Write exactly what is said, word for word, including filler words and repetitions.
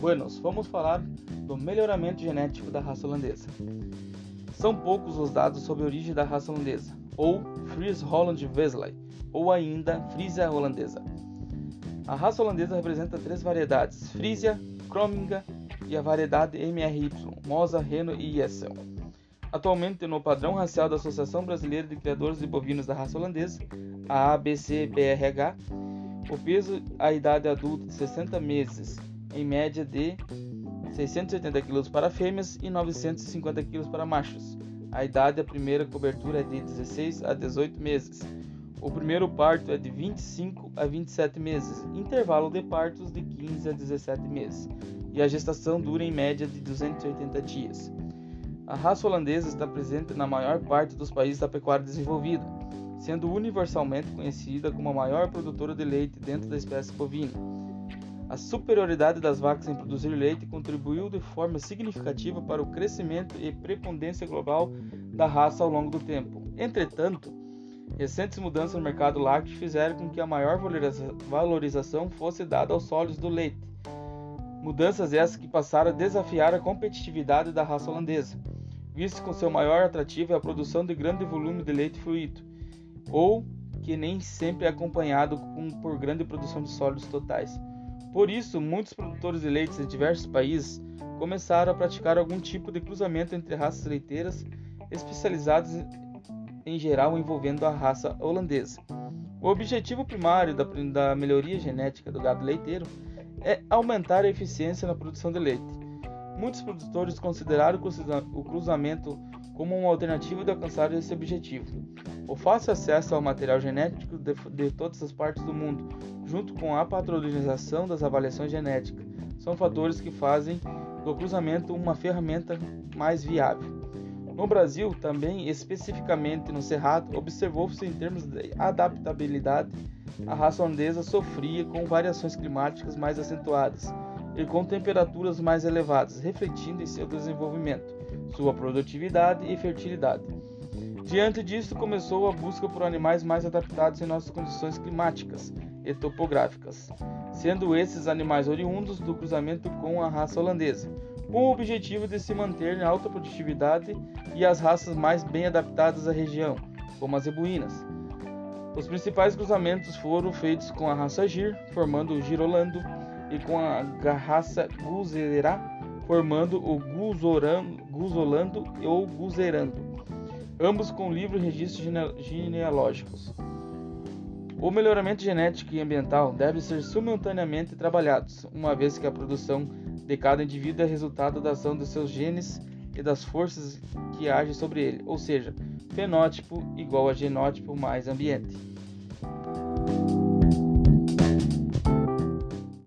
Buenos, vamos falar do melhoramento genético da raça holandesa. São poucos os dados sobre a origem da raça holandesa, ou Fris-Holland-Wesley, ou ainda Frisia holandesa. A raça holandesa representa três variedades, Frisia, Crominga e a variedade M R Y, Mosa, Reno e Iessel. Atualmente, no padrão racial da Associação Brasileira de Criadores de Bovinos da Raça Holandesa, a A B C B R H, o peso à idade adulta de sessenta meses, em média de seiscentos e oitenta quilos para fêmeas e novecentos e cinquenta quilos para machos. A idade da primeira cobertura é de dezesseis a dezoito meses. O primeiro parto é de vinte e cinco a vinte e sete meses, intervalo de partos de quinze a dezessete meses, e a gestação dura em média de duzentos e oitenta dias. A raça holandesa está presente na maior parte dos países da pecuária desenvolvida, sendo universalmente conhecida como a maior produtora de leite dentro da espécie bovina. A superioridade das vacas em produzir leite contribuiu de forma significativa para o crescimento e preponderância global da raça ao longo do tempo. Entretanto, recentes mudanças no mercado lácteo fizeram com que a maior valorização fosse dada aos sólidos do leite. Mudanças essas que passaram a desafiar a competitividade da raça holandesa, visto que seu maior atrativo é a produção de grande volume de leite fluido, ou que nem sempre é acompanhado por grande produção de sólidos totais. Por isso, muitos produtores de leites de diversos países começaram a praticar algum tipo de cruzamento entre raças leiteiras especializadas em geral envolvendo a raça holandesa. O objetivo primário da, da melhoria genética do gado leiteiro é aumentar a eficiência na produção de leite. Muitos produtores consideraram o cruzamento como uma alternativa de alcançar esse objetivo. O fácil acesso ao material genético de, de todas as partes do mundo, junto com a padronização das avaliações genéticas, são fatores que fazem do cruzamento uma ferramenta mais viável. No Brasil, também especificamente no Cerrado, observou-se em termos de adaptabilidade, a raça holandesa sofria com variações climáticas mais acentuadas e com temperaturas mais elevadas, refletindo em seu desenvolvimento, sua produtividade e fertilidade. Diante disso, começou a busca por animais mais adaptados em nossas condições climáticas e topográficas, sendo esses animais oriundos do cruzamento com a raça holandesa, com o objetivo de se manter em alta produtividade e as raças mais bem adaptadas à região, como as zebuínas. Os principais cruzamentos foram feitos com a raça Gir, formando o Girolando, e com a raça Guzerá, formando o Guzolando ou Guzerando, ambos com livros e registros genealógicos. O melhoramento genético e ambiental deve ser simultaneamente trabalhados, uma vez que a produção de cada indivíduo é resultado da ação dos seus genes e das forças que agem sobre ele, ou seja, fenótipo igual a genótipo mais ambiente.